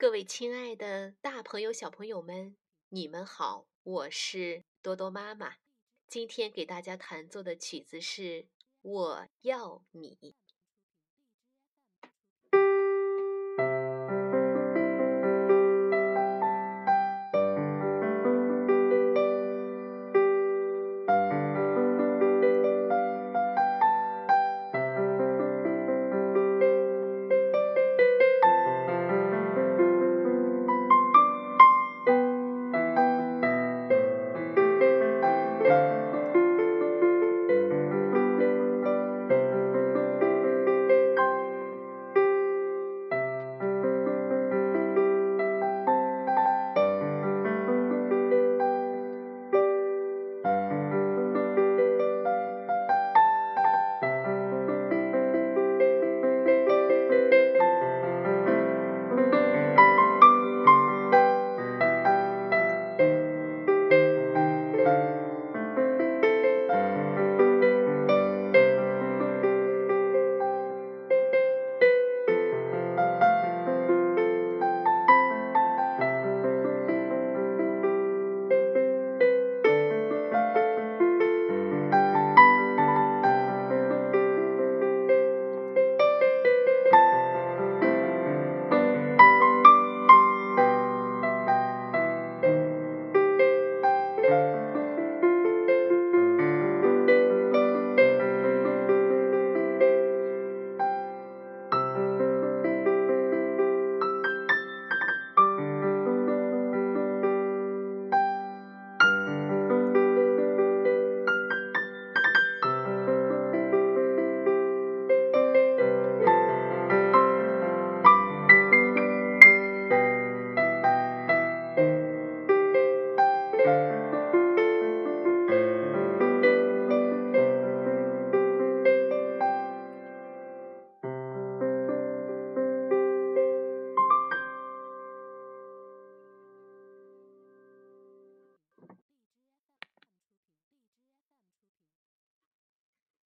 各位亲爱的大朋友小朋友们，你们好，我是多多妈妈。今天给大家弹奏的曲子是《我要你》。